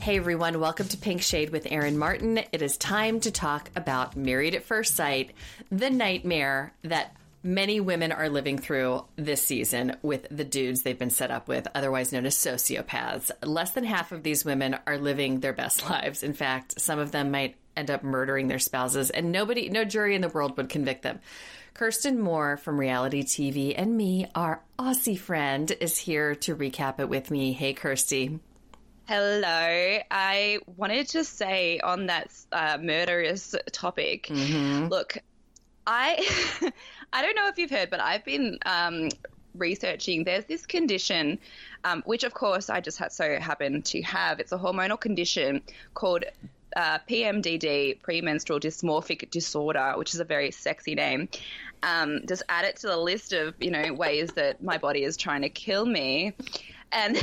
Hey everyone, welcome to Pink Shade with Erin Martin. It is time to talk about Married at First Sight, the nightmare that many women are living through this season with the dudes they've been set up with, otherwise known as sociopaths. Less than half of these women are living their best lives. In fact, some of them might end up murdering their spouses, and no jury in the world would convict them. Kirsty Moore from Reality TV and Me, our Aussie friend, is here to recap it with me. Hey, Kirsty. Hello. I wanted to say on that murderous topic, Look, I I don't know if you've heard, but I've been researching. There's this condition, which, of course, I just so happen to have. It's a hormonal condition called PMDD, premenstrual dysmorphic disorder, which is a very sexy name. Just add it to the list of, ways that my body is trying to kill me. And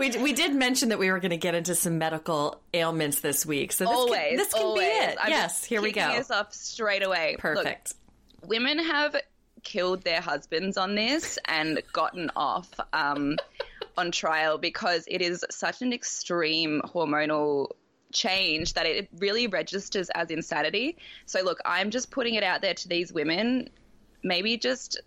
we did mention that we were going to get into some medical ailments this week. So this can be it. Yes, here we go. I'm kicking us off straight away. Perfect. Look, women have killed their husbands on this and gotten off on trial because it is such an extreme hormonal change that it really registers as insanity. So, look, I'm just putting it out there to these women. Maybe just,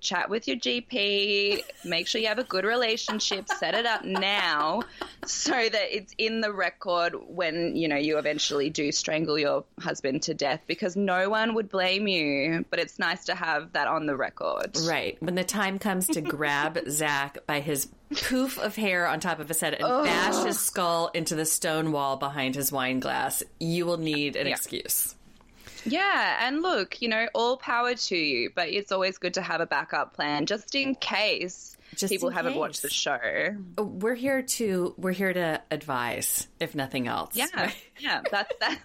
chat with your GP, make sure you have a good relationship, set it up now so that it's in the record when, you eventually do strangle your husband to death, because no one would blame you, but it's nice to have that on the record. Right. When the time comes to grab Zach by his poof of hair on top of his head and bash his skull into the stone wall behind his wine glass, you will need an excuse. Yeah, and look, all power to you, but it's always good to have a backup plan just in case people haven't watched the show. We're here to advise, if nothing else. Yeah, right? Yeah, that's that.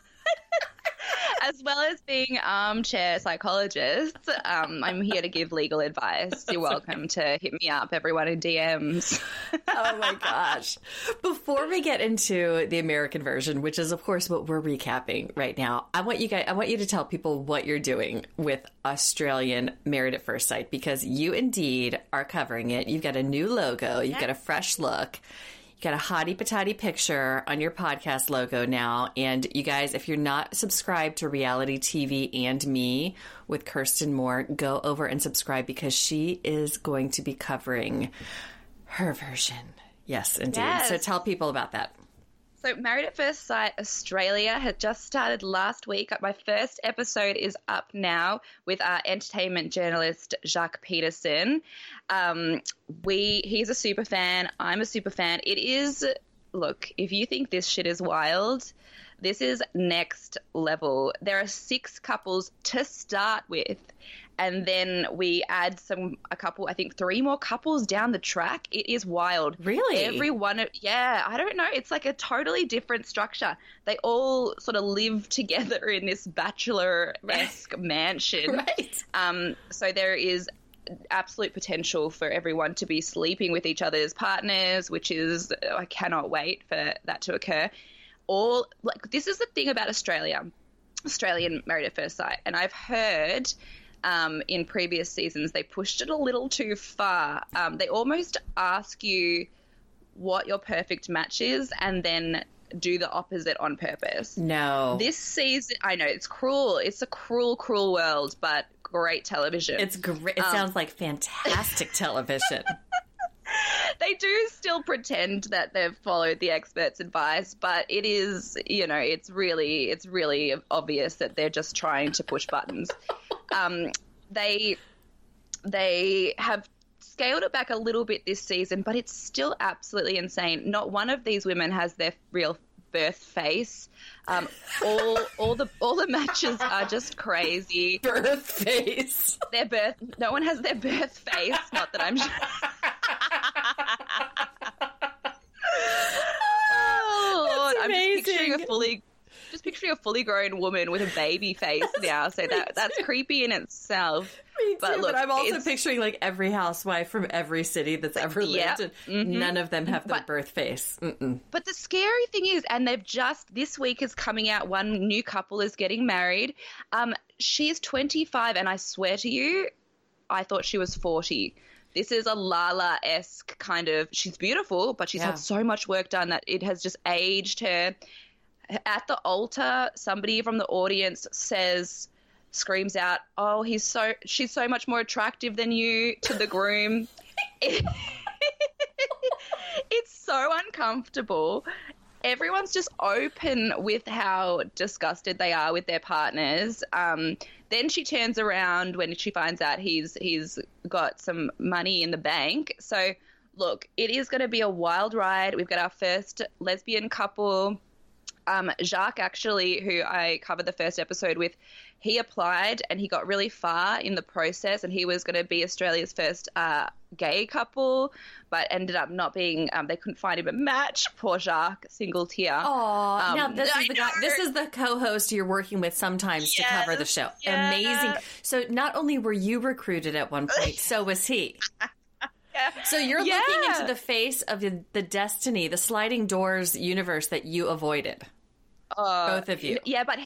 As well as being armchair psychologists, I'm here to give legal advice. You're welcome to hit me up, everyone, in DMs. Oh, my gosh. Before we get into the American version, which is, of course, what we're recapping right now, I want you to tell people what you're doing with Australian Married at First Sight, because you indeed are covering it. You've got a new logo. You've got a fresh look. Got a hottie patati picture on your podcast logo now. And you guys, if you're not subscribed to Reality TV and Me with Kirsty Moore, go over and subscribe, because she is going to be covering her version. Yes, indeed. Yes. So tell people about that. So Married at First Sight Australia had just started last week. My first episode is up now with our entertainment journalist, Jacques Peterson. He's a super fan. I'm a super fan. It is, look, if you think this shit is wild, this is next level. There are 6 couples to start with. And then we add I think 3 more couples down the track. It is wild. Really? I don't know. It's like a totally different structure. They all sort of live together in this bachelor-esque mansion. Right. So there is absolute potential for everyone to be sleeping with each other's partners, which is, I cannot wait for that to occur. This is the thing about Australian Married at First Sight. And I've heard in previous seasons, they pushed it a little too far. They almost ask you what your perfect match is and then do the opposite on purpose. No. This season, I know, it's cruel. It's a cruel, cruel world, but great television. It's great. It sounds like fantastic television. They do still pretend that they've followed the experts' advice, but it is, it's really obvious that they're just trying to push buttons. They have scaled it back a little bit this season, but it's still absolutely insane. Not one of these women has their real birth face. All the matches are just crazy. Birth face. Their birth. No one has their birth face. Not that I'm sure. Oh, Lord, amazing. I'm just picturing a fully grown woman with a baby face now. So that's creepy in itself. Me too, but I'm also picturing like every housewife from every city that's ever lived, and none of them have their birth face. Mm-mm. But the scary thing is, and they've just, this week is coming out, one new couple is getting married. She's 25, and I swear to you, I thought she was 40. This is a Lala-esque kind of, she's beautiful, but she's had so much work done that it has just aged her. At the altar, somebody from the audience screams out, "Oh, she's so much more attractive than you," to the groom. It's so uncomfortable. Everyone's just open with how disgusted they are with their partners. Then she turns around when she finds out he's got some money in the bank. So, look, it is going to be a wild ride. We've got our first lesbian couple. Jacques, actually, who I covered the first episode with, he applied and he got really far in the process, and he was going to be Australia's first gay couple, but ended up not being. They couldn't find him a match. Poor Jacques, single tear. Oh, now this is the co-host you're working with sometimes to cover the show. Yeah. Amazing. So not only were you recruited at one point, so was he. So you're looking into the face of the destiny, the sliding doors universe that you avoided. Both of you. Yeah, but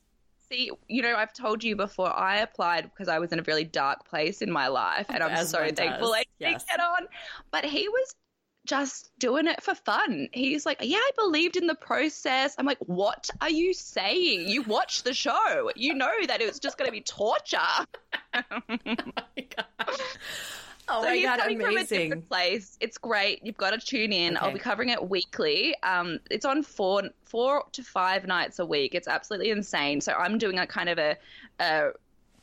see, you know, I've told you before, I applied because I was in a really dark place in my life, and I'm thankful I didn't get on. But he was just doing it for fun. He's like, yeah, I believed in the process. I'm like, what are you saying? You watch the show. You know that it was just going to be torture. Oh, my God. Oh, so he's coming from a different place. It's great. You've got to tune in. Okay. I'll be covering it weekly. It's on four to five nights a week. It's absolutely insane. So I'm doing a kind of a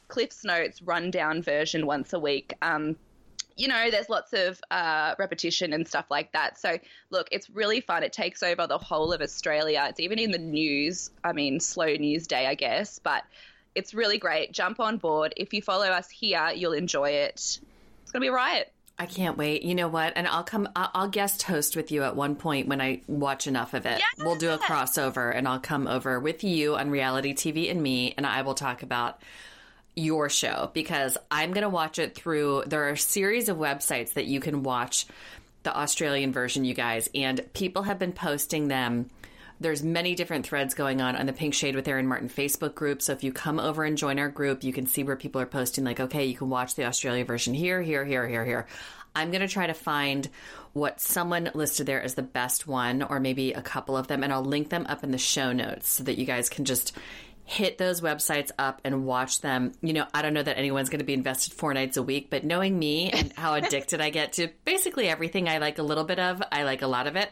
Cliff's Notes rundown version once a week. You know, there's lots of repetition and stuff like that. So, look, it's really fun. It takes over the whole of Australia. It's even in the news. I mean, slow news day, I guess. But it's really great. Jump on board. If you follow us here, you'll enjoy it. It's going to be a riot. I can't wait. You know what? And I'll guest host with you at one point when I watch enough of it. Yes! We'll do a crossover, and I'll come over with you on Reality TV and Me, and I will talk about your show, because I'm going to watch it through. There are a series of websites that you can watch the Australian version, you guys, and people have been posting them. There's many different threads going on the Pink Shade with Erin Martin Facebook group. So if you come over and join our group, you can see where people are posting like, okay, you can watch the Australia version here. I'm going to try to find what someone listed there as the best one, or maybe a couple of them, and I'll link them up in the show notes so that you guys can just hit those websites up and watch them. You know, I don't know that anyone's going to be invested 4 nights a week, but knowing me and how addicted I get to basically everything I like a little bit of, I like a lot of it.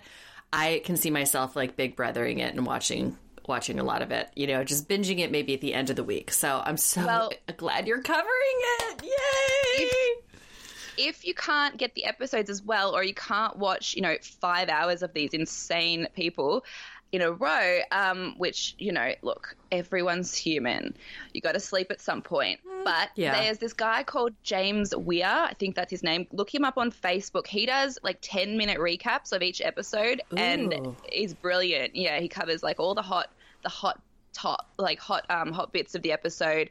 I can see myself like big brothering it and watching a lot of it, you know, just binging it maybe at the end of the week. So I'm glad you're covering it. Yay! If you can't get the episodes as well, or you can't watch, you know, 5 hours of these insane people in a row, which, you know, look, everyone's human. You got to sleep at some point. But there's this guy called James Weir. I think that's his name. Look him up on Facebook. He does like 10-minute recaps of each episode. Ooh. And he's brilliant. Yeah, he covers like all the hot bits of the episode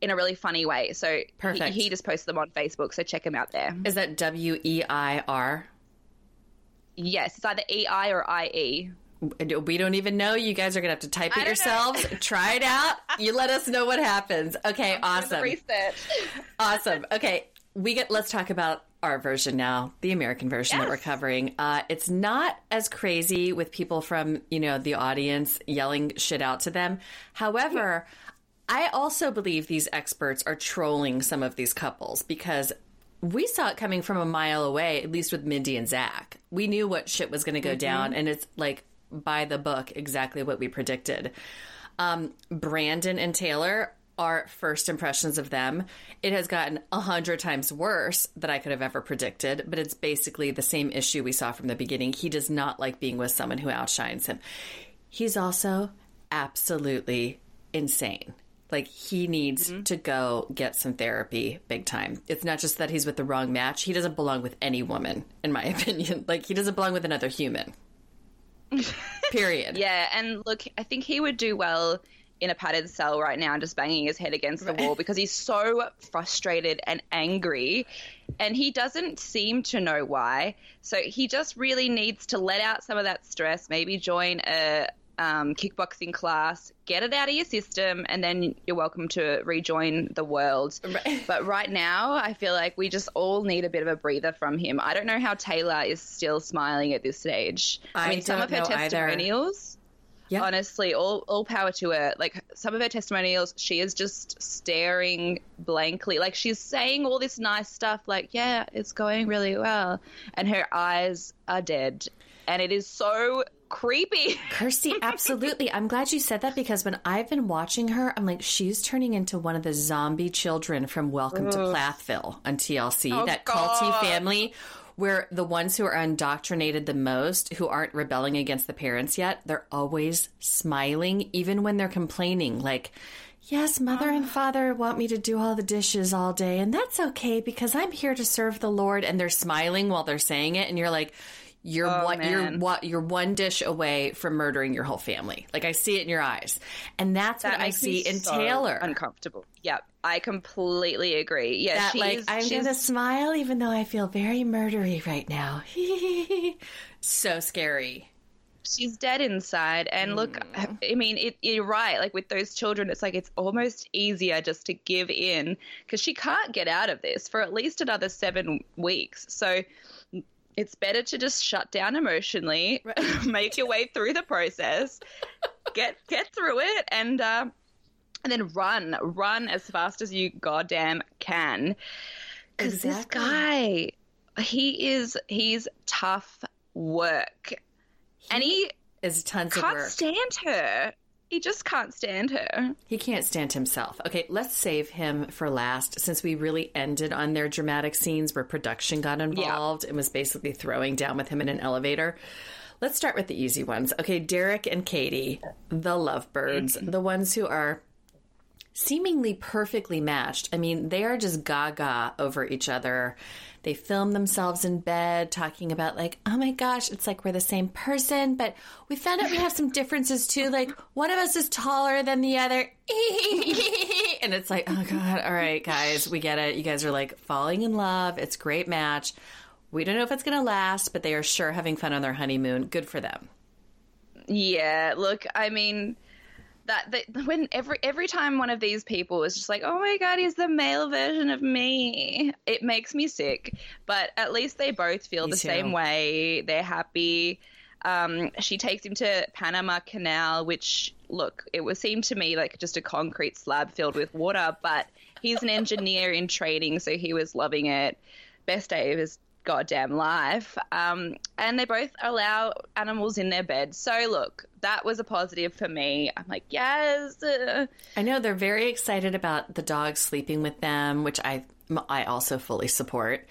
in a really funny way. So perfect. He just posts them on Facebook. So check him out there. Is that W-E-I-R? Yes, it's either E-I or I-E. We don't even know. You guys are going to have to type it yourselves. Try it out. You let us know what happens. Okay, awesome. Awesome. Okay, let's talk about our version now, the American version that we're covering. It's not as crazy with people from, you know, the audience yelling shit out to them. However, I also believe these experts are trolling some of these couples, because we saw it coming from a mile away, at least with Mindy and Zach. We knew what shit was going to go down, and it's like, by the book, exactly what we predicted. Brandon and Taylor, our first impressions of them, it has gotten 100 times worse than I could have ever predicted, but it's basically the same issue we saw from the beginning. He does not like being with someone who outshines him. he's also absolutely insane. Like, he needs to go get some therapy big time. It's not just that he's with the wrong match. He doesn't belong with any woman, in my opinion. Like, he doesn't belong with another human. Period. Yeah, and look, I think he would do well in a padded cell right now, just banging his head against the wall, because he's so frustrated and angry, and he doesn't seem to know why. So he just really needs to let out some of that stress, maybe join a kickboxing class, get it out of your system, and then you're welcome to rejoin the world. Right. But right now, I feel like we just all need a bit of a breather from him. I don't know how Taylor is still smiling at this stage. I mean, some of her testimonials... Either. Yeah. Honestly, all power to her. Like, some of her testimonials, she is just staring blankly. Like, she's saying all this nice stuff, like, yeah, it's going really well. And her eyes are dead. And it is so creepy. Kirsty, absolutely. I'm glad you said that, because when I've been watching her, I'm like, she's turning into one of the zombie children from Welcome to Plathville on TLC. Oh, that culty family, where the ones who are indoctrinated the most, who aren't rebelling against the parents yet, they're always smiling, even when they're complaining. Like, yes, mother and father want me to do all the dishes all day, and that's okay because I'm here to serve the Lord. And they're smiling while they're saying it, and you're like, you're one dish away from murdering your whole family. Like, I see it in your eyes, and that's that what I see in so Taylor. Uncomfortable. Yep. I completely agree. Yeah, that, like, I'm going to smile even though I feel very murdery right now. So scary. She's dead inside. And look, I mean, you're right. Like, with those children, it's like it's almost easier just to give in, because she can't get out of this for at least another 7 weeks. So it's better to just shut down emotionally, make your way through the process, get through it, and then run as fast as you goddamn can. Because this guy, he's tough work. He just can't stand her. He can't stand himself. Okay, let's save him for last, since we really ended on their dramatic scenes where production got involved and was basically throwing down with him in an elevator. Let's start with the easy ones. Okay, Derek and Katie, the lovebirds, the ones who are seemingly perfectly matched. I mean, they are just gaga over each other. They film themselves in bed talking about, like, oh my gosh, it's like we're the same person, but we found out we have some differences too. Like, one of us is taller than the other. And it's like, oh God, all right, guys, we get it. You guys are like falling in love. It's a great match. We don't know if it's going to last, but they are sure having fun on their honeymoon. Good for them. Yeah, look, I mean... when every time one of these people is just like, oh my God, he's the male version of me, it makes me sick. But at least they both feel the same way. They're happy. She takes him to Panama Canal, which, look, it was seemed to me like just a concrete slab filled with water, but he's an engineer in training, so he was loving it. Best day of his goddamn life. And they both allow animals in their bed. So look, that was a positive for me. I'm like, yes. I know they're very excited about the dog sleeping with them, which I also fully support.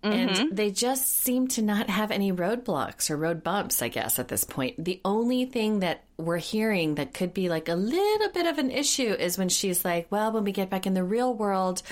And they just seem to not have any roadblocks or road bumps, I guess, at this point. The only thing that we're hearing that could be like a little bit of an issue is when she's like, well, when we get back in the real world,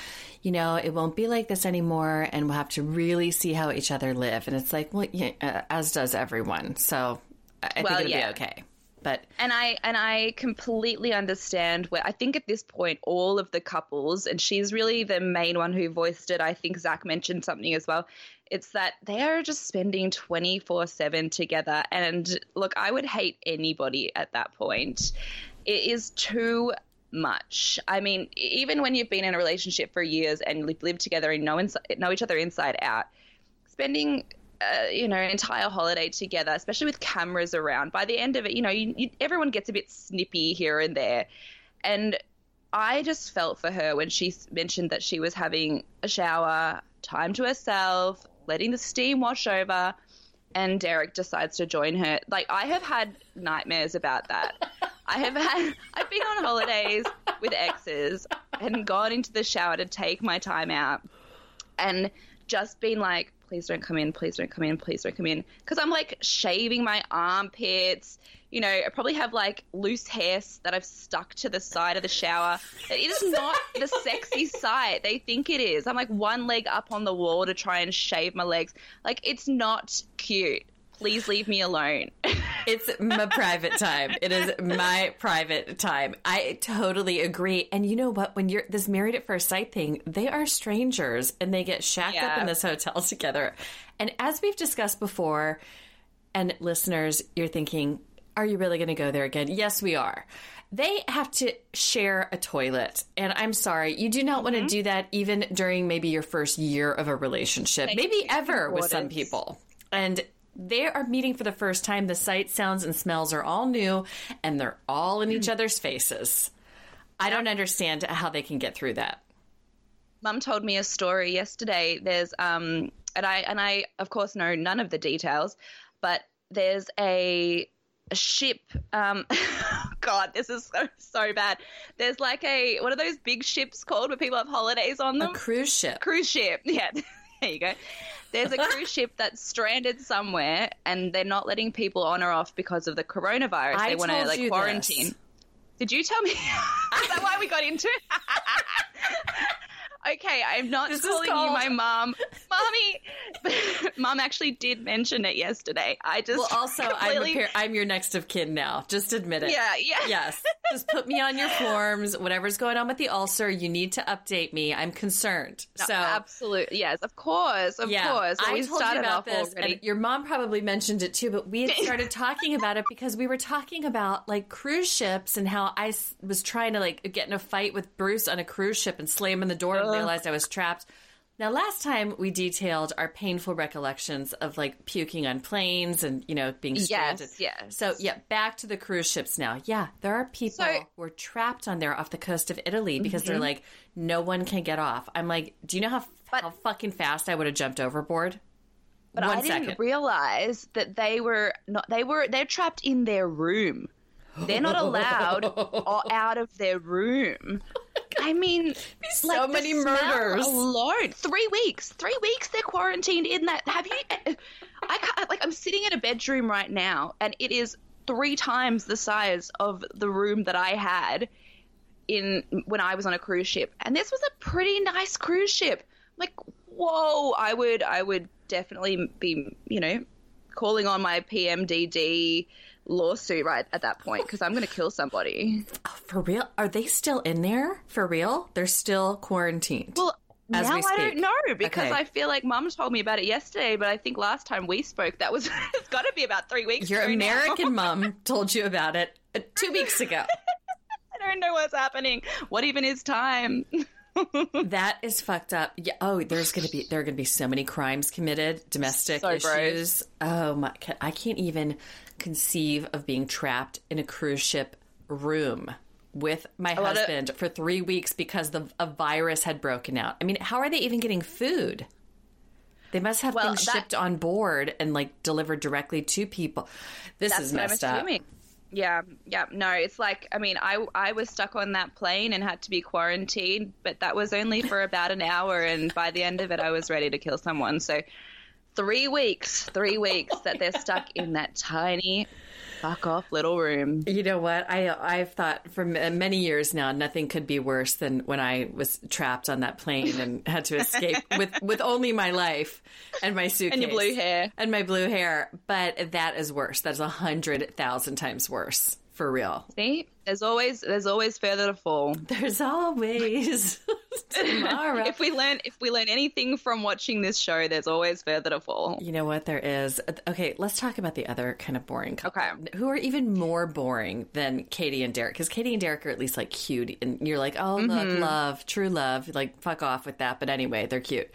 you know, it won't be like this anymore, and we'll have to really see how each other live. And it's like, well, yeah, as does everyone. So I think it'll be okay. But and I completely understand where I think at this point all of the couples, and she's really the main one who voiced it. I think Zach mentioned something as well. It's that they are just spending 24/7 together. And look, I would hate anybody at that point. It is too much. I mean, even when you've been in a relationship for years and lived together and know each other inside out, spending an entire holiday together, especially with cameras around. By the end of it, you know, everyone gets a bit snippy here and there. And I just felt for her when she mentioned that she was having a shower, time to herself, letting the steam wash over, and Derek decides to join her. Like, I have had nightmares about that. I've been on holidays with exes and gone into the shower to take my time out and just been like, please don't come in, please don't come in, please don't come in. Because I'm like shaving my armpits, you know, I probably have like loose hair that I've stuck to the side of the shower. It is not the sexy sight they think it is. I'm like one leg up on the wall to try and shave my legs. Like, it's not cute. Please leave me alone. It's my private time. It is my private time. I totally agree. And you know what? When you're this Married at First Sight thing, they are strangers and they get shacked up in this hotel together. And as we've discussed before, and listeners, you're thinking, are you really going to go there again? Yes, we are. They have to share a toilet. And I'm sorry, you do not want to do that even during maybe your first year of a relationship, maybe ever with some people. And they are meeting for the first time. The sights, sounds, and smells are all new, and they're all in each other's faces. I don't understand how they can get through that. Mum told me a story yesterday. There's and I of course know none of the details, but there's a ship. God, this is so bad. There's like a, what are those big ships called where people have holidays on them? A cruise ship. Cruise ship. Yeah. There you go. There's a cruise ship that's stranded somewhere and they're not letting people on or off because of the coronavirus. They want to like quarantine. This. Did you tell me? Is that why we got into it? Okay, I'm not calling you my mom. Mommy! Mom actually did mention it yesterday. I just I'm your next of kin now. Just admit it. Yeah. Yes. Just put me on your forms. Whatever's going on with the ulcer, you need to update me. I'm concerned. No, so absolutely. Yes, of course. Of course. Well, we started off this already. And your mom probably mentioned it too, but we had started talking about it because we were talking about like cruise ships and how I was trying to like get in a fight with Bruce on a cruise ship and slam in the door and realized I was trapped. Now, last time we detailed our painful recollections of like puking on planes and, you know, being stranded. Yes. So, yeah, back to the cruise ships now. Yeah, there are people who are trapped on there off the coast of Italy because they're like, no one can get off. I'm like, do you know how fucking fast I would have jumped overboard? But I didn't realize that they're trapped in their room. They're not allowed out of their room. I mean, so many murders alone. 3 weeks. 3 weeks they're quarantined in that. Have you? I can't, like, I'm sitting in a bedroom right now, and it is 3 times the size of the room that I had when I was on a cruise ship. And this was a pretty nice cruise ship. I'm like, whoa! I would definitely be, you know, calling on my PMDD lawsuit right at that point because I'm going to kill somebody. Oh, for real? Are they still in there? For real? They're still quarantined. Well, as now we speak. I don't know because I feel like Mum told me about it yesterday, but I think last time we spoke that was it's got to be about 3 weeks. Your American Mum told you about it 2 weeks ago. I don't know what's happening. What even is time? That is fucked up. Yeah. Oh, there are going to be so many crimes committed, domestic issues. Gross. Oh my! I can't even conceive of being trapped in a cruise ship room with my husband for 3 weeks because a virus had broken out. I mean, how are they even getting food? They must have things shipped on board and like delivered directly to people. This is messed up. Yeah. No, it's like, I mean, I was stuck on that plane and had to be quarantined, but that was only for about an hour. And by the end of it, I was ready to kill someone. So 3 weeks that they're stuck in that tiny fuck off little room. You know what? I've thought for many years now, nothing could be worse than when I was trapped on that plane and had to escape with only my life and my suitcase. And your blue hair. And my blue hair. But that is worse. That is 100,000 times worse. For real. See? There's always further to fall. There's always tomorrow. If we learn anything from watching this show, there's always further to fall. You know what? There is. Okay, let's talk about the other kind of boring couple. Okay. Who are even more boring than Katie and Derek. Because Katie and Derek are at least like cute. And you're like, oh, love, true love. Like, fuck off with that. But anyway, they're cute.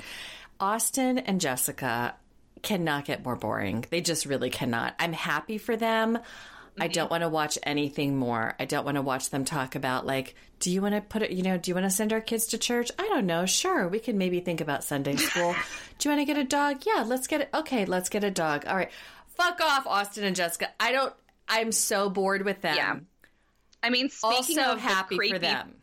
Austin and Jessica cannot get more boring. They just really cannot. I'm happy for them. I don't want to watch anything more. I don't want to watch them talk about, like, do you want to put it, you know, do you want to send our kids to church? I don't know. Sure. We can maybe think about Sunday school. Do you want to get a dog? Yeah, let's get it. Okay, let's get a dog. All right. Fuck off, Austin and Jessica. I'm so bored with them. Yeah. I mean, speaking also of happy for them.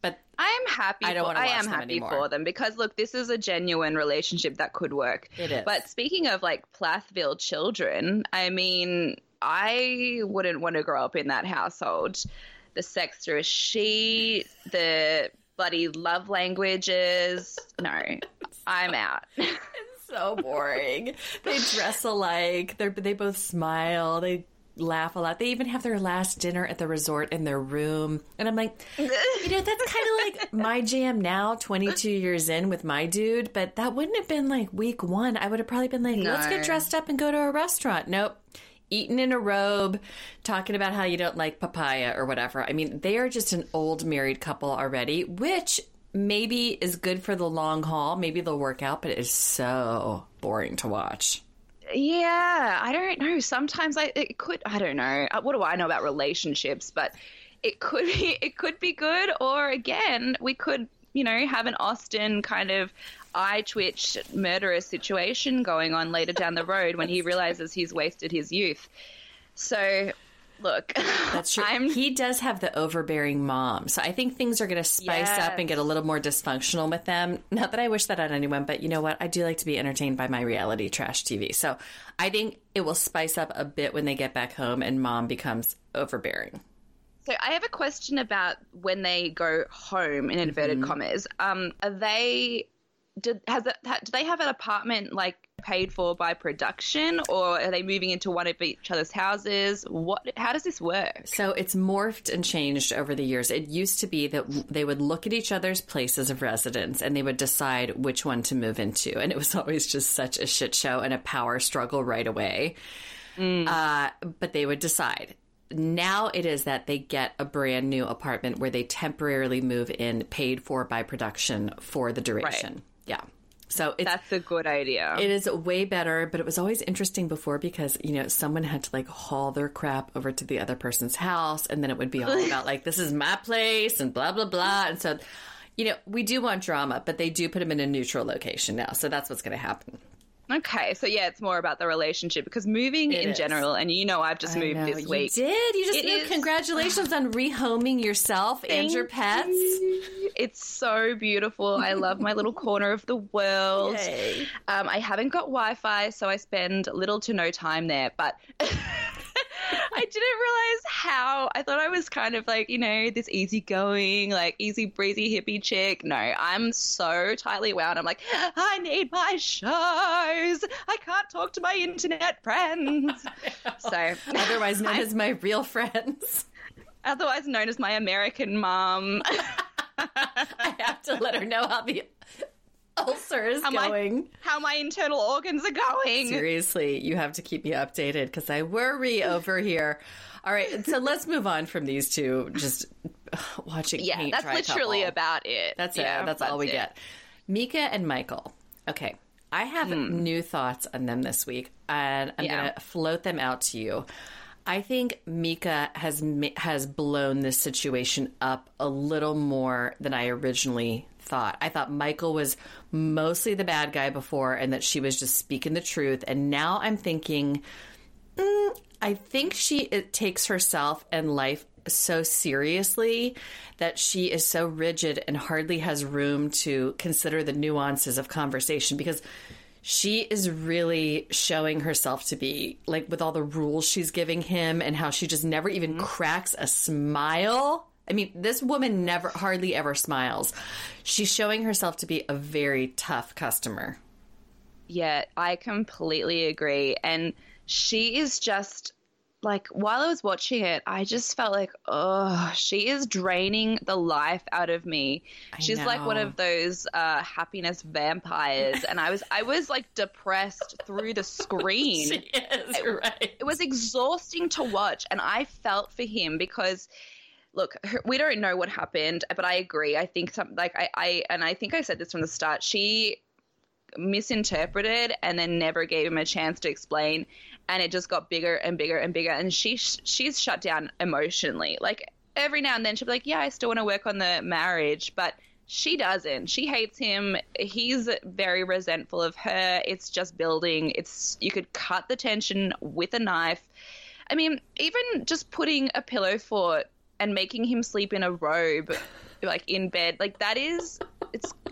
But I am happy. I am happy for them because look, this is a genuine relationship that could work. It is. But speaking of like Plathville children, I mean, I wouldn't want to grow up in that household. The sex through a sheet, the bloody love languages. No, I'm out. It's so boring. They dress alike. They both smile. They laugh a lot. They even have their last dinner at the resort in their room. And I'm like, you know, that's kind of like my jam now, 22 years in with my dude. But that wouldn't have been like week one. I would have probably been like, let's get dressed up and go to a restaurant. Nope. Eating in a robe, talking about how you don't like papaya or whatever. I mean, they are just an old married couple already, which maybe is good for the long haul. Maybe they'll work out, but it's so boring to watch. Yeah, I don't know. Sometimes I don't know. What do I know about relationships? But it could be good, or again, we could, you know, have an Austin kind of eye twitch murderous situation going on later down the road when he realizes he's wasted his youth. So, look. That's true. He does have the overbearing mom. So I think things are going to spice up and get a little more dysfunctional with them. Not that I wish that on anyone, but you know what? I do like to be entertained by my reality trash TV. So I think it will spice up a bit when they get back home and mom becomes overbearing. So I have a question about when they go home, in inverted commas. Do they have an apartment like paid for by production, or are they moving into one of each other's houses? How does this work? So it's morphed and changed over the years. It used to be that they would look at each other's places of residence and they would decide which one to move into. And it was always just such a shit show and a power struggle right away. But they would decide. Now it is that they get a brand new apartment where they temporarily move in, paid for by production for the duration. Right. Yeah. So that's a good idea. It is way better, but it was always interesting before because, you know, someone had to like haul their crap over to the other person's house, and then it would be all about like, this is my place and blah, blah, blah. And so, you know, we do want drama, but they do put them in a neutral location now. So that's what's going to happen. Okay, so yeah, it's more about the relationship because moving it in is. General, and you know, I've just moved this week. You did? You just moved. Congratulations on rehoming yourself and your pets. It's so beautiful. I love my little corner of the world. I haven't got Wi-Fi, so I spend little to no time there, but I didn't realize how. I thought I was kind of like, you know, this easygoing, like easy breezy hippie chick. No, I'm so tightly wound. I'm like, I need my shows. I can't talk to my internet friends. So, otherwise known as my real friends. Otherwise known as my American mom. I have to let her know how the ulcer is going. How my internal organs are going. Seriously, you have to keep me updated because I worry over here. All right, so let's move on from these two just watching. Yeah, paint that's dry literally couple. About it. That's it. Yeah, that's all we get. Mika and Michael. Okay, I have new thoughts on them this week, and I'm going to float them out to you. I think Mika has blown this situation up a little more than I originally thought. I thought Michael was mostly the bad guy before and that she was just speaking the truth. And now I'm thinking, I think it takes herself and life so seriously that she is so rigid and hardly has room to consider the nuances of conversation because she is really showing herself to be, like, with all the rules she's giving him and how she just never even cracks a smile. I mean, this woman hardly ever smiles. She's showing herself to be a very tough customer. Yeah, I completely agree. And she is just, like, while I was watching it, I just felt like, oh, she is draining the life out of me. She's like one of those happiness vampires. And I was like depressed through the screen. She is, right. It was exhausting to watch. And I felt for him because, look, we don't know what happened, but I agree. I think I think I said this from the start. She misinterpreted and then never gave him a chance to explain, and it just got bigger and bigger and bigger, and she's shut down emotionally. Like, every now and then she'll be like, yeah, I still want to work on the marriage, but she doesn't. She hates him. He's very resentful of her. It's just building. You could cut the tension with a knife. I mean, even just putting a pillow fort and making him sleep in a robe, like in bed, like that is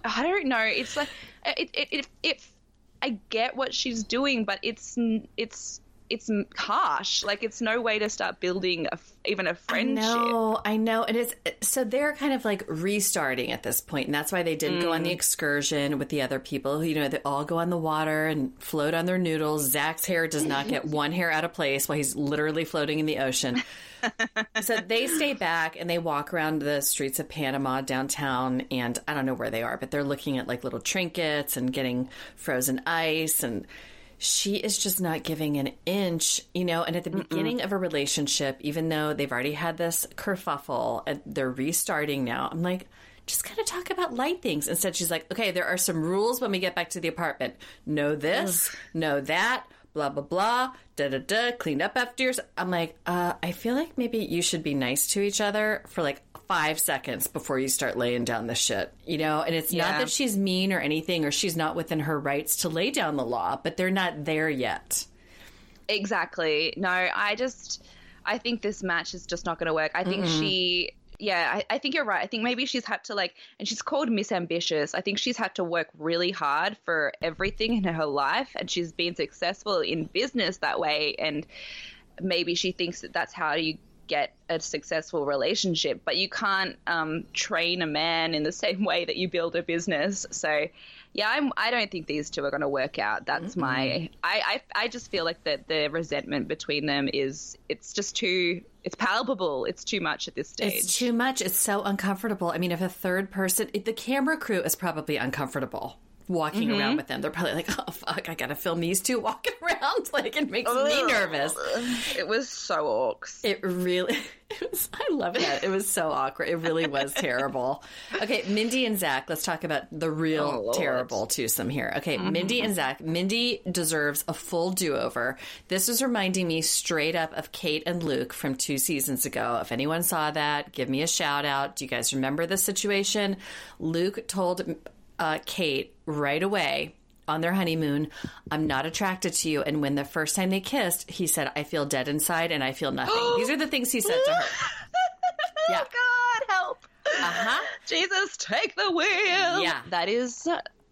I don't know. It's like I get what she's doing, but it's it's harsh. Like, it's no way to start building even a friendship. I know. And so they're kind of like restarting at this point. And that's why they didn't go on the excursion with the other people. You know, they all go on the water and float on their noodles. Zach's hair does not get one hair out of place while he's literally floating in the ocean. So they stay back and they walk around the streets of Panama downtown. And I don't know where they are, but they're looking at like little trinkets and getting frozen ice. And she is just not giving an inch, you know, and at the beginning of a relationship, even though they've already had this kerfuffle and they're restarting now, I'm like, just kind of talk about light things. Instead, she's like, okay, there are some rules when we get back to the apartment. Know this, know that, blah, blah, blah, da-da-da, clean up after yourself. I'm like, I feel like maybe you should be nice to each other for like 5 seconds before you start laying down the shit, you know? And it's not that she's mean or anything, or she's not within her rights to lay down the law, but they're not there yet. Exactly. No, I think this match is just not going to work. I think I think you're right. I think maybe she's had to and she's called Miss Ambitious. I think she's had to work really hard for everything in her life, and she's been successful in business that way. And maybe she thinks that that's how you get a successful relationship, but you can't train a man in the same way that you build a business. So I don't think these two are going to work out. That's I just feel like that the resentment between them it's palpable. It's too much at this stage. It's too much. It's so uncomfortable. I mean, if a third person, the camera crew is probably uncomfortable walking around with them. They're probably like, oh, fuck, I gotta film these two walking around. Like, it makes me nervous. It was so awkward. I love that. It was so awkward. It really was terrible. Okay, Mindy and Zach, let's talk about the real terrible twosome here. Okay, Mindy and Zach. Mindy deserves a full do-over. This is reminding me straight up of Kate and Luke from 2 seasons ago. If anyone saw that, give me a shout out. Do you guys remember this situation? Luke told Kate right away on their honeymoon, I'm not attracted to you. And when the first time they kissed, he said, I feel dead inside and I feel nothing. These are the things he said to her. Yeah. God, help. Uh-huh. Jesus, take the wheel. Yeah. That is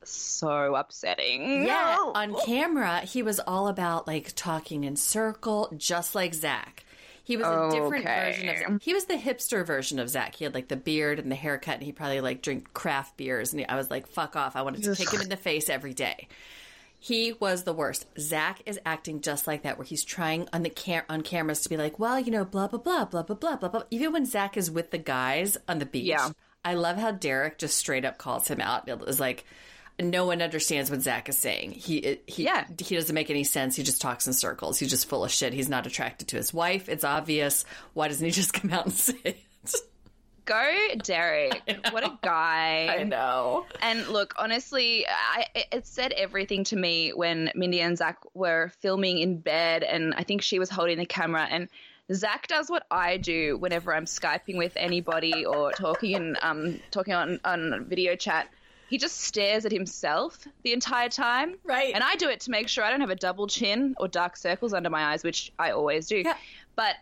so upsetting. Yeah. No. On camera, he was all about like talking in circle, just like Zach. He was a different version of Zach. He was the hipster version of Zach. He had, like, the beard and the haircut, and he probably, like, drank craft beers. And I was like, fuck off. I wanted to kick him in the face every day. He was the worst. Zach is acting just like that, where he's trying on cameras to be like, well, you know, blah, blah, blah, blah, blah, blah, blah, blah. Even when Zach is with the guys on the beach, I love how Derek just straight up calls him out. It was like, no one understands what Zach is saying. He doesn't make any sense. He just talks in circles. He's just full of shit. He's not attracted to his wife. It's obvious. Why doesn't he just come out and say it? Go, Derek. What a guy. I know. And look, honestly, it said everything to me when Mindy and Zach were filming in bed, and I think she was holding the camera, and Zach does what I do whenever I'm Skyping with anybody or talking on video chat. He just stares at himself the entire time. Right. And I do it to make sure I don't have a double chin or dark circles under my eyes, which I always do. Yeah. But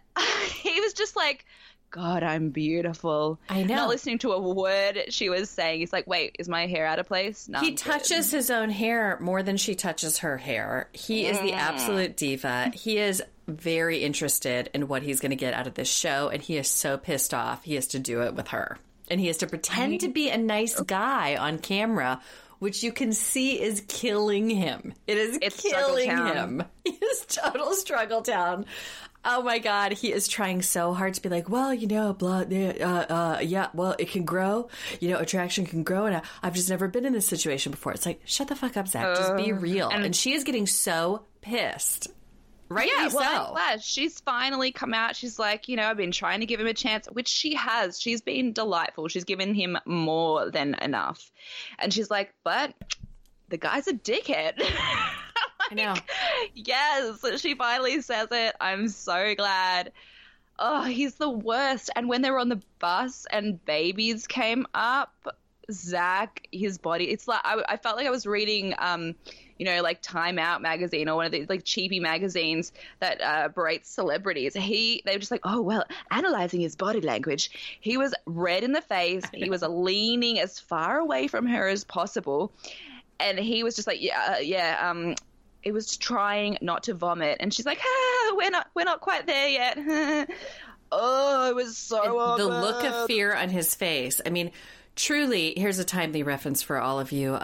he was just like, God, I'm beautiful. I know. Not listening to a word she was saying. He's like, wait, is my hair out of place? No, he touches his own hair more than she touches her hair. He is the absolute diva. He is very interested in what he's going to get out of this show, and he is so pissed off he has to do it with her. And he has to pretend to be a nice guy on camera, which you can see is killing him. It's killing him. It's total struggle town. Oh, my God. He is trying so hard to be like, well, you know, blah, yeah, well, it can grow. You know, attraction can grow. And I've just never been in this situation before. It's like, shut the fuck up, Zach. Just be real. And she is getting so pissed. Right? Yeah, well, I'm glad she's finally come out. She's like, you know, I've been trying to give him a chance, which she has. She's been delightful. She's given him more than enough. And she's like, but the guy's a dickhead. Like, I know. Yes, she finally says it. I'm so glad. Oh, he's the worst. And when they were on the bus and babies came up, Zach, his body, it's like I felt like I was reading you know, like Time Out magazine or one of these like cheapy magazines that berates celebrities. They were just like, oh, well, analyzing his body language. He was red in the face. He was leaning as far away from her as possible. And he was just like, it was trying not to vomit, and she's like, ah, we're not quite there yet. Oh, it was so awkward. The look of fear on his face. I mean, truly, here's a timely reference for all of you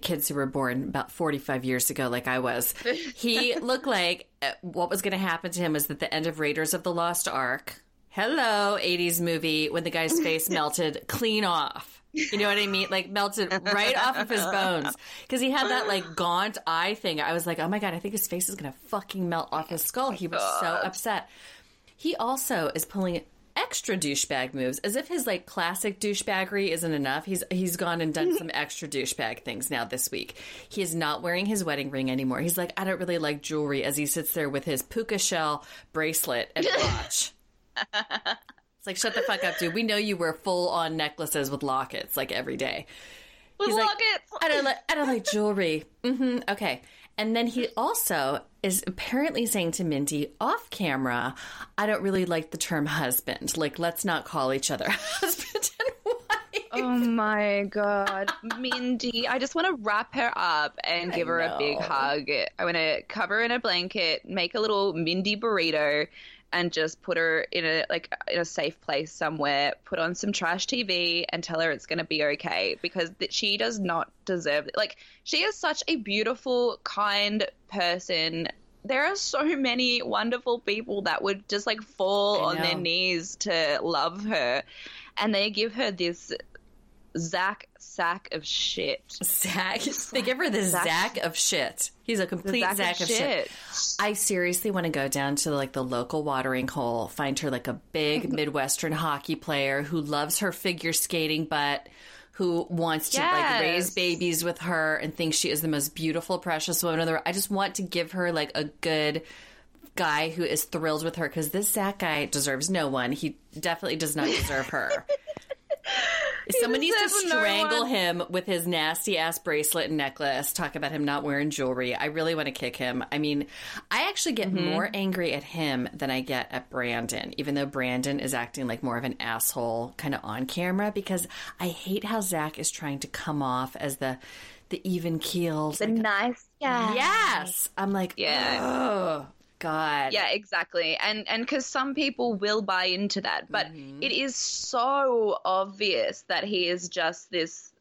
kids who were born about 45 years ago, like I was. He looked like what was going to happen to him was at the end of Raiders of the Lost Ark. Hello, 80s movie, when the guy's face melted clean off. You know what I mean? Like, melted right off of his bones. Because he had that, like, gaunt eye thing. I was like, oh, my God, I think his face is going to fucking melt off his skull. He was so upset. He also is pulling extra douchebag moves, as if his, like, classic douchebaggery isn't enough. He's gone and done some extra douchebag things now this week. He is not wearing his wedding ring anymore. He's like, I don't really like jewelry, as he sits there with his puka shell bracelet and watch. It's like, shut the fuck up, dude. We know you wear full-on necklaces with lockets, like, every day. With He's lockets! Like, I don't like jewelry. Mm-hmm, okay. And then he also is apparently saying to Mindy, off camera, I don't really like the term husband. Like, let's not call each other husband and wife. Oh, my God. Mindy, I just want to wrap her up and give her a big hug. I want to cover her in a blanket, make a little Mindy burrito, and just put her in a safe place somewhere, put on some trash TV and tell her it's going to be okay, because she does not deserve it. Like, she is such a beautiful, kind person. There are so many wonderful people that would just, like, fall on their knees to love her, and they give her this Zach sack of shit. Zach. They give her the Zach of shit. He's a complete Zach of shit. I seriously want to go down to, like, the local watering hole, find her, like, a big Midwestern hockey player who loves her figure skating butt, who wants to, like, raise babies with her and thinks she is the most beautiful, precious woman in the world. I just want to give her, like, a good guy who is thrilled with her, because this Zach guy deserves no one. He definitely does not deserve her. Someone needs to strangle him with his nasty ass bracelet and necklace. Talk about him not wearing jewelry. I really want to kick him. I mean, I actually get more angry at him than I get at Brandon, even though Brandon is acting like more of an asshole kind of on camera, because I hate how Zach is trying to come off as the even keeled, the nice guy. Yes. I'm like, oh God. Yeah, exactly. And because some people will buy into that, but it is so obvious that he is just this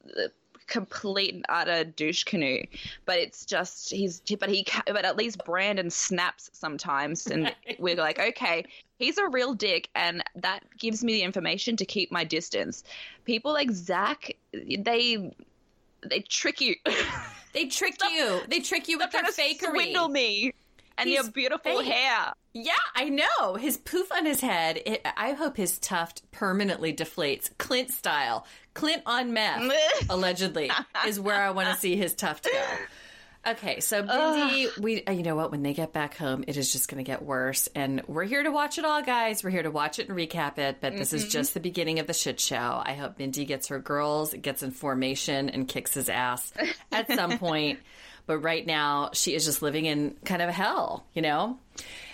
complete and utter douche canoe. But it's just but at least Brandon snaps sometimes, and we're like, okay, he's a real dick, and that gives me the information to keep my distance. People like Zach, they trick you. They trick you. They trick you with their fakery. Swindle me. And your beautiful hair. Yeah, I know. His poof on his head. I hope his tuft permanently deflates. Clint style. Clint on meth, allegedly, is where I want to see his tuft go. Okay, so Mindy, you know what? When they get back home, it is just going to get worse. And we're here to watch it all, guys. We're here to watch it and recap it. But this is just the beginning of the shit show. I hope Mindy gets her girls, gets in formation, and kicks his ass at some point. But right now, she is just living in kind of hell, you know?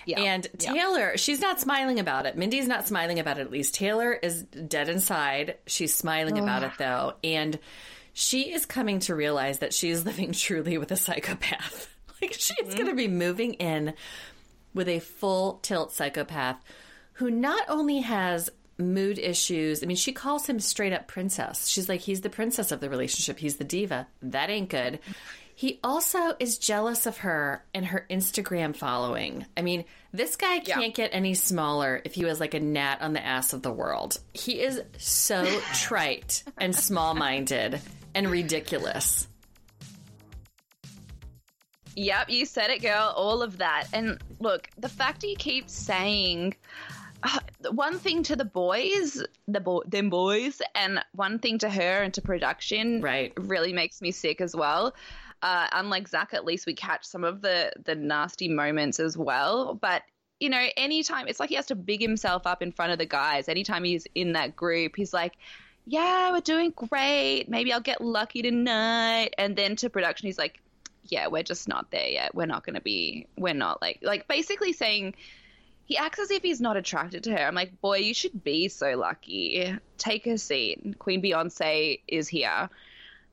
Yeah. And Taylor, she's not smiling about it. Mindy's not smiling about it, at least. Taylor is dead inside. She's smiling about it, though. And she is coming to realize that she is living truly with a psychopath. Like, she's going to be moving in with a full-tilt psychopath who not only has mood issues. I mean, she calls him straight-up princess. She's like, he's the princess of the relationship. He's the diva. That ain't good. He also is jealous of her and her Instagram following. I mean, this guy can't get any smaller if he was like a gnat on the ass of the world. He is so trite and small-minded and ridiculous. Yep, you said it, girl. All of that. And look, the fact he keeps saying one thing to the boys, them boys, and one thing to her and to production really makes me sick as well. Unlike Zach, at least we catch some of the nasty moments as well. But, you know, anytime it's like he has to big himself up in front of the guys. Anytime he's in that group, he's like, yeah, we're doing great. Maybe I'll get lucky tonight. And then to production, he's like, yeah, we're just not there yet. We're not going to be – we're not like basically saying – he acts as if he's not attracted to her. I'm like, boy, you should be so lucky. Take a seat. Queen Beyonce is here. I'm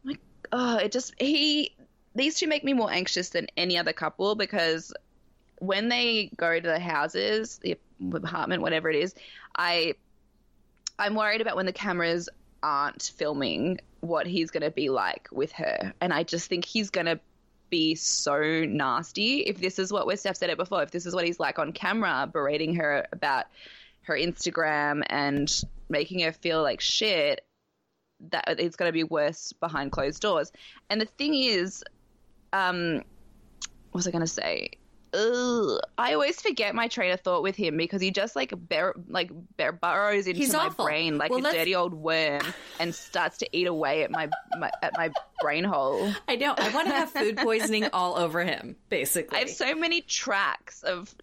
like, oh, it just – he – these two make me more anxious than any other couple, because when they go to the houses, the apartment, whatever it is, I'm worried about when the cameras aren't filming what he's going to be like with her. And I just think he's going to be so nasty. If this is what Steph said it before, if this is what he's like on camera, berating her about her Instagram and making her feel like shit, that it's going to be worse behind closed doors. And the thing is, what was I going to say? I always forget my train of thought with him because he just burrows into my brain like a dirty old worm and starts to eat away at my brain hole. I know. I want to have food poisoning all over him, basically. I have so many tracks of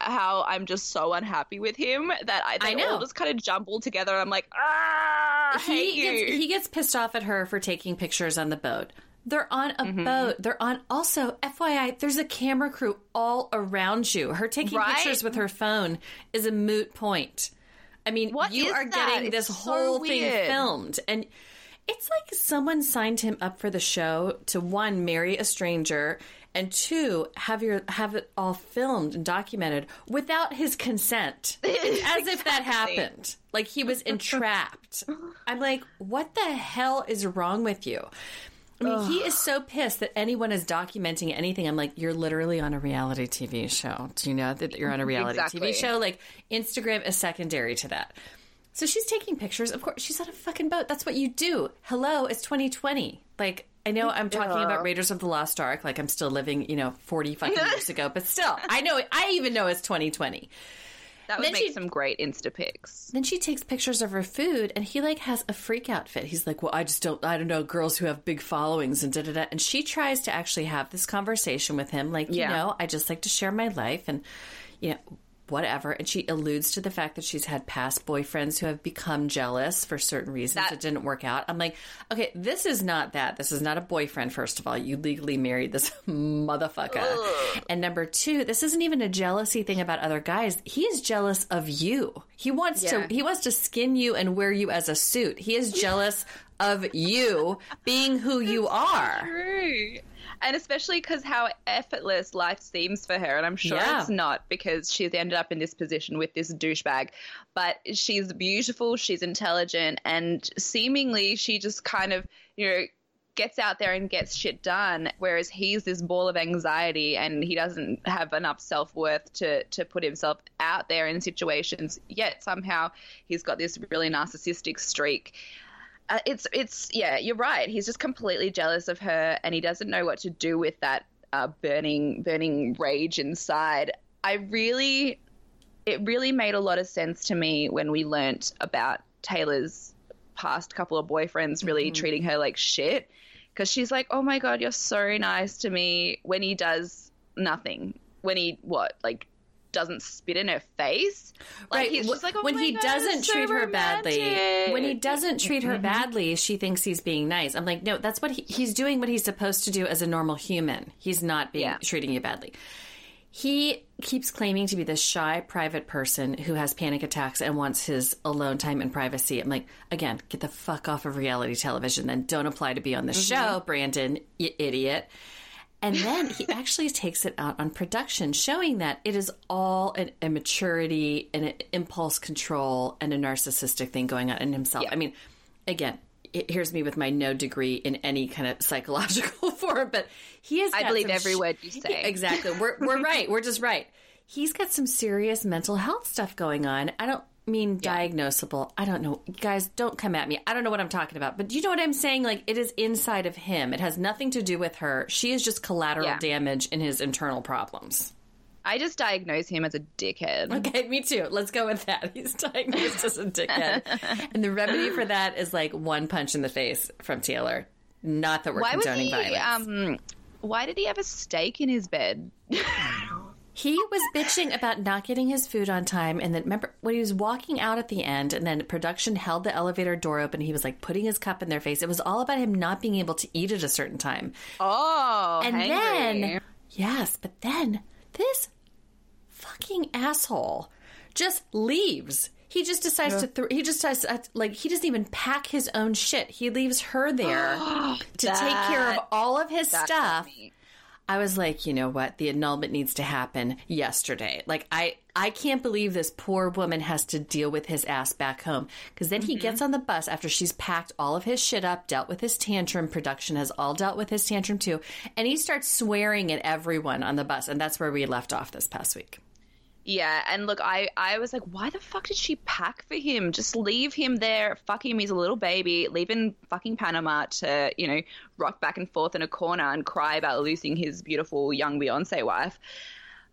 how I'm just so unhappy with him that they all just kind of jumble together. And I'm like, I hate you. He gets pissed off at her for taking pictures on the boat. They're on a boat. They're on, also, FYI, there's a camera crew all around you. Her taking pictures with her phone is a moot point. I mean, you are getting this whole thing filmed. And it's like someone signed him up for the show to, one, marry a stranger, and two, have it all filmed and documented without his consent. As if that happened. Like he was entrapped. I'm like, what the hell is wrong with you? I mean, he is so pissed that anyone is documenting anything. I'm like, you're literally on a reality TV show. Do you know that you're on a reality TV show? Like, Instagram is secondary to that. So she's taking pictures. Of course, she's on a fucking boat. That's what you do. Hello, it's 2020. Like, I know I'm talking about Raiders of the Lost Ark. Like, I'm still living, 40 fucking years ago. But still, I know. I even know it's 2020. That would make some great Insta pics. Then she takes pictures of her food, and he has a freak out fit. He's like, well, I don't know, girls who have big followings and da-da-da. And she tries to actually have this conversation with him. Like, I just like to share my life and, whatever. And she alludes to the fact that she's had past boyfriends who have become jealous for certain reasons that didn't work out. I'm like, okay, this is not that. This is not a boyfriend, first of all. You legally married this motherfucker. Ugh. And number two, this isn't even a jealousy thing about other guys. He is jealous of you. He wants to skin you and wear you as a suit. He is jealous of you being who you are. So true. And especially because how effortless life seems for her. And I'm sure it's not, because she's ended up in this position with this douchebag. But she's beautiful, she's intelligent, and seemingly she just kind of, gets out there and gets shit done, whereas he's this ball of anxiety and he doesn't have enough self-worth to put himself out there in situations, yet somehow he's got this really narcissistic streak. You're right. He's just completely jealous of her, and he doesn't know what to do with that burning rage inside. It really made a lot of sense to me when we learnt about Taylor's past couple of boyfriends really treating her like shit, because she's like, oh my God, you're so nice to me, when he does nothing, when he doesn't spit in her face. When he doesn't treat her badly. When he doesn't treat her badly, she thinks he's being nice. I'm like, no, that's what he's doing what he's supposed to do as a normal human. He's not treating you badly. He keeps claiming to be this shy, private person who has panic attacks and wants his alone time and privacy. I'm like, again, get the fuck off of reality television and don't apply to be on the show, Brandon, you idiot. And then he actually takes it out on production, showing that it is all an immaturity and an impulse control and a narcissistic thing going on in himself. Yeah. I mean, again, here's me with my no degree in any kind of psychological form, but he has got every word you say. Exactly. We're right. We're just right. He's got some serious mental health stuff going on. I don't mean diagnosable. I don't know. You guys, don't come at me. I don't know what I'm talking about. But do you know what I'm saying? Like, it is inside of him. It has nothing to do with her. She is just collateral damage in his internal problems. I just diagnose him as a dickhead. Okay, me too. Let's go with that. He's diagnosed as a dickhead. And the remedy for that is one punch in the face from Taylor. Not that we're condoning violence. Why did he have a steak in his bed? He was bitching about not getting his food on time, and then remember when he was walking out at the end, and then production held the elevator door open. He was putting his cup in their face. It was all about him not being able to eat at a certain time. Oh, and hangry. Then yes, but then this fucking asshole just leaves. He just decides to he doesn't even pack his own shit. He leaves her there to take care of all of his stuff. I was like, you know what? The annulment needs to happen yesterday. Like, I can't believe this poor woman has to deal with his ass back home. Because then he gets on the bus after she's packed all of his shit up, dealt with his tantrum. Production has all dealt with his tantrum, too. And he starts swearing at everyone on the bus. And that's where we left off this past week. Yeah, and look, I was like, why the fuck did she pack for him? Just leave him there. Fuck him. He's a little baby. Leave in fucking Panama to, you know, rock back and forth in a corner and cry about losing his beautiful young Beyonce wife.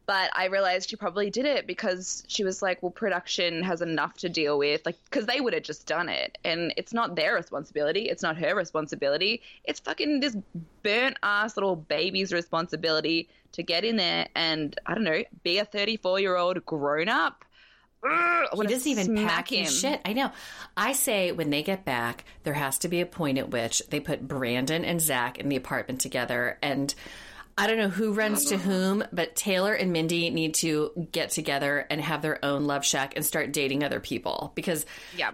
But I realized she probably did it because she was like, well, production has enough to deal with, like, because they would have just done it. And it's not their responsibility. It's not her responsibility. It's fucking this burnt-ass little baby's responsibility to get in there and, I don't know, be a 34-year-old grown-up. He doesn't even pack his shit. I know. I say when they get back, there has to be a point at which they put Brandon and Zach in the apartment together and... I don't know who runs to whom, but Taylor and Mindy need to get together and have their own love shack and start dating other people because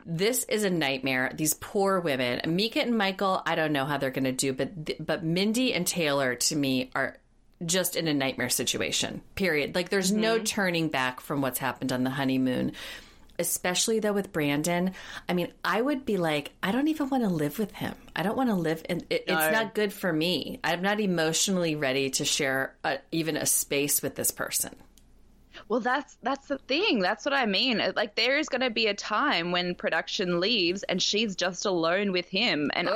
this is a nightmare. These poor women, Mika and Michael, I don't know how they're going to do, but Mindy and Taylor to me are just in a nightmare situation, period. Like there's no turning back from what's happened on the honeymoon, especially though with Brandon. I mean, I would be like, I don't even want to live with him. I don't want to live. And it's not good for me. I'm not emotionally ready to share even a space with this person. Well, that's the thing. That's what I mean. Like there is going to be a time when production leaves and she's just alone with him. And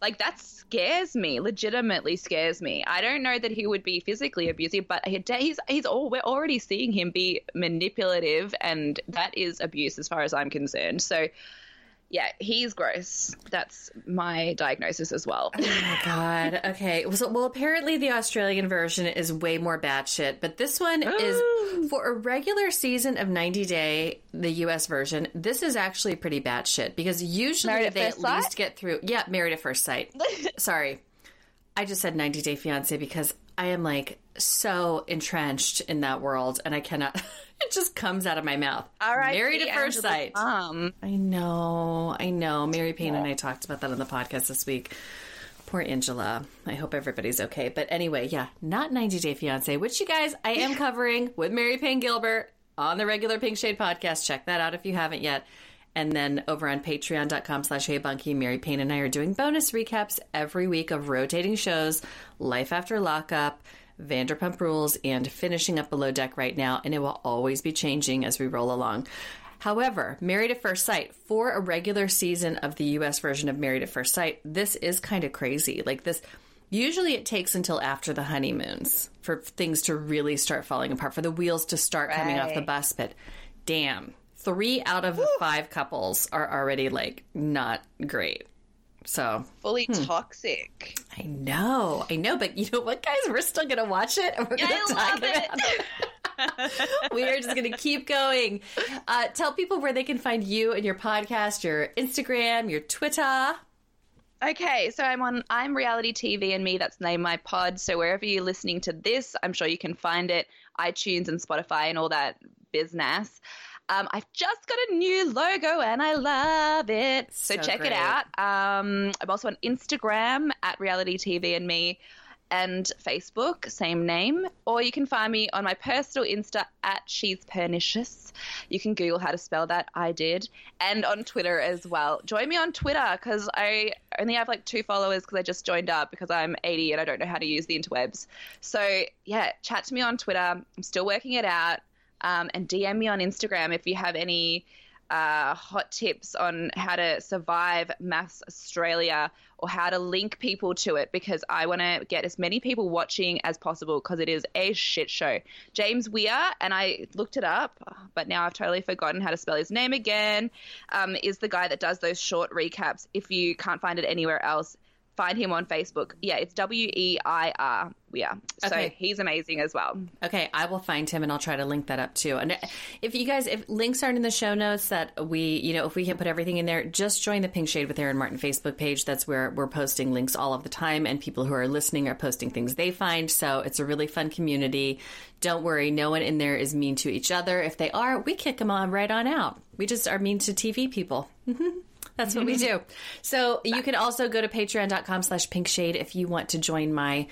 like that scares me, legitimately scares me. I don't know that he would be physically abusive, but we're already seeing him be manipulative, and that is abuse as far as I'm concerned. So, yeah, he's gross. That's my diagnosis as well. Oh, my God. Okay. So, well, apparently the Australian version is way more batshit, but this one is for a regular season of 90 Day, the U.S. version, this is actually pretty batshit because usually they at least get through. Yeah, Married at First Sight. Sorry. I just said 90 Day Fiancé because I am like so entrenched in that world and I cannot. It just comes out of my mouth. All right. Married at First Sight. I know. Mary Payne and I talked about that on the podcast this week. Poor Angela. I hope everybody's okay. But anyway, yeah, not 90 Day Fiancé, which you guys, I am covering with Mary Payne Gilbert on the regular Pink Shade podcast. Check that out if you haven't yet. And then over on patreon.com/Hey Bunkie, Mary Payne and I are doing bonus recaps every week of rotating shows, Life After Lockup, Vanderpump Rules, and finishing up Below Deck right now. And it will always be changing as we roll along. However, Married at First Sight, for a regular season of the U.S. version of Married at First Sight, this is kind of crazy. Like this, usually it takes until after the honeymoons for things to really start falling apart, for the wheels to start coming off the bus. But damn. 3 out of the 5 couples are already, like, not great. So. Fully toxic. I know. But you know what, guys? We're still going to watch it. And we're going to talk about it. We are just going to keep going. Tell people where they can find you and your podcast, your Instagram, your Twitter. Okay, so I'm Reality TV and Me. That's the name of my pod. So wherever you're listening to this, I'm sure you can find it. iTunes and Spotify and all that business. I've just got a new logo and I love it. So check it out. I'm also on Instagram @RealityTVandMe and Facebook, same name. Or you can find me on my personal Insta @She'sPernicious. You can Google how to spell that. I did. And on Twitter as well. Join me on Twitter because I only have like 2 followers because I just joined up because I'm 80 and I don't know how to use the interwebs. So, yeah, chat to me on Twitter. I'm still working it out. And DM me on Instagram if you have any hot tips on how to survive Maths Australia or how to link people to it, because I want to get as many people watching as possible because it is a shit show. James Weir, and I looked it up, but now I've totally forgotten how to spell his name again, is the guy that does those short recaps. If you can't find it anywhere else, Find him on Facebook. Yeah, it's Weir. Yeah. So okay. He's amazing as well. Okay, I will find him and I'll try to link that up too. And if you guys, if links aren't in the show notes that we, you know, if we can put everything in there, just join the Pink Shade with Erin Martin Facebook page. That's where we're posting links all of the time, and people who are listening are posting things they find. So it's a really fun community. Don't worry, no one in there is mean to each other. If they are, we kick them on right on out. We just are mean to TV people. Mm-hmm. That's what we do. So you can also go to patreon.com/pinkshade if you want to join my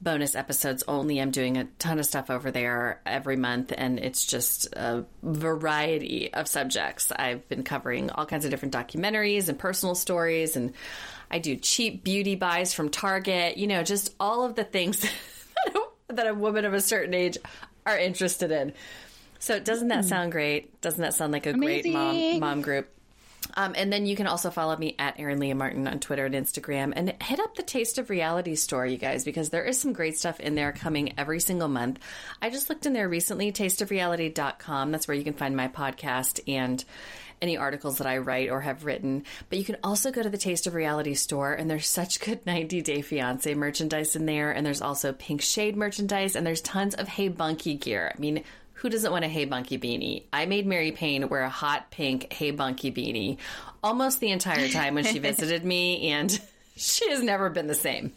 bonus episodes only. I'm doing a ton of stuff over there every month, and it's just a variety of subjects. I've been covering all kinds of different documentaries and personal stories, and I do cheap beauty buys from Target. You know, just all of the things that a woman of a certain age are interested in. So doesn't that sound great? Doesn't that sound like a amazing, great mom group? And then you can also follow me at Erin Leah Martin on Twitter and Instagram, and hit up the Taste of Reality store, you guys, because there is some great stuff in there coming every single month. I just looked in there recently, tasteofreality.com. That's where you can find my podcast and any articles that I write or have written. But you can also go to the Taste of Reality store, and there's such good 90 Day Fiancé merchandise in there. And there's also Pink Shade merchandise, and there's tons of Hey Bunkie gear. I mean, who doesn't want a Hey Bunkie beanie? I made Mary Payne wear a hot pink Hey Bunkie beanie almost the entire time when she visited me, and she has never been the same.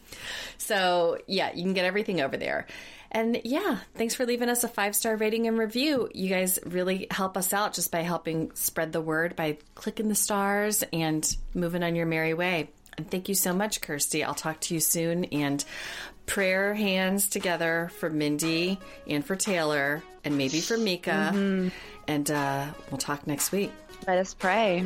So, yeah, you can get everything over there. And, yeah, thanks for leaving us a 5-star rating and review. You guys really help us out just by helping spread the word, by clicking the stars and moving on your merry way. And thank you so much, Kirsty. I'll talk to you soon. And prayer hands together for Mindy and for Taylor and maybe for Mika. Mm-hmm. And we'll talk next week. Let us pray.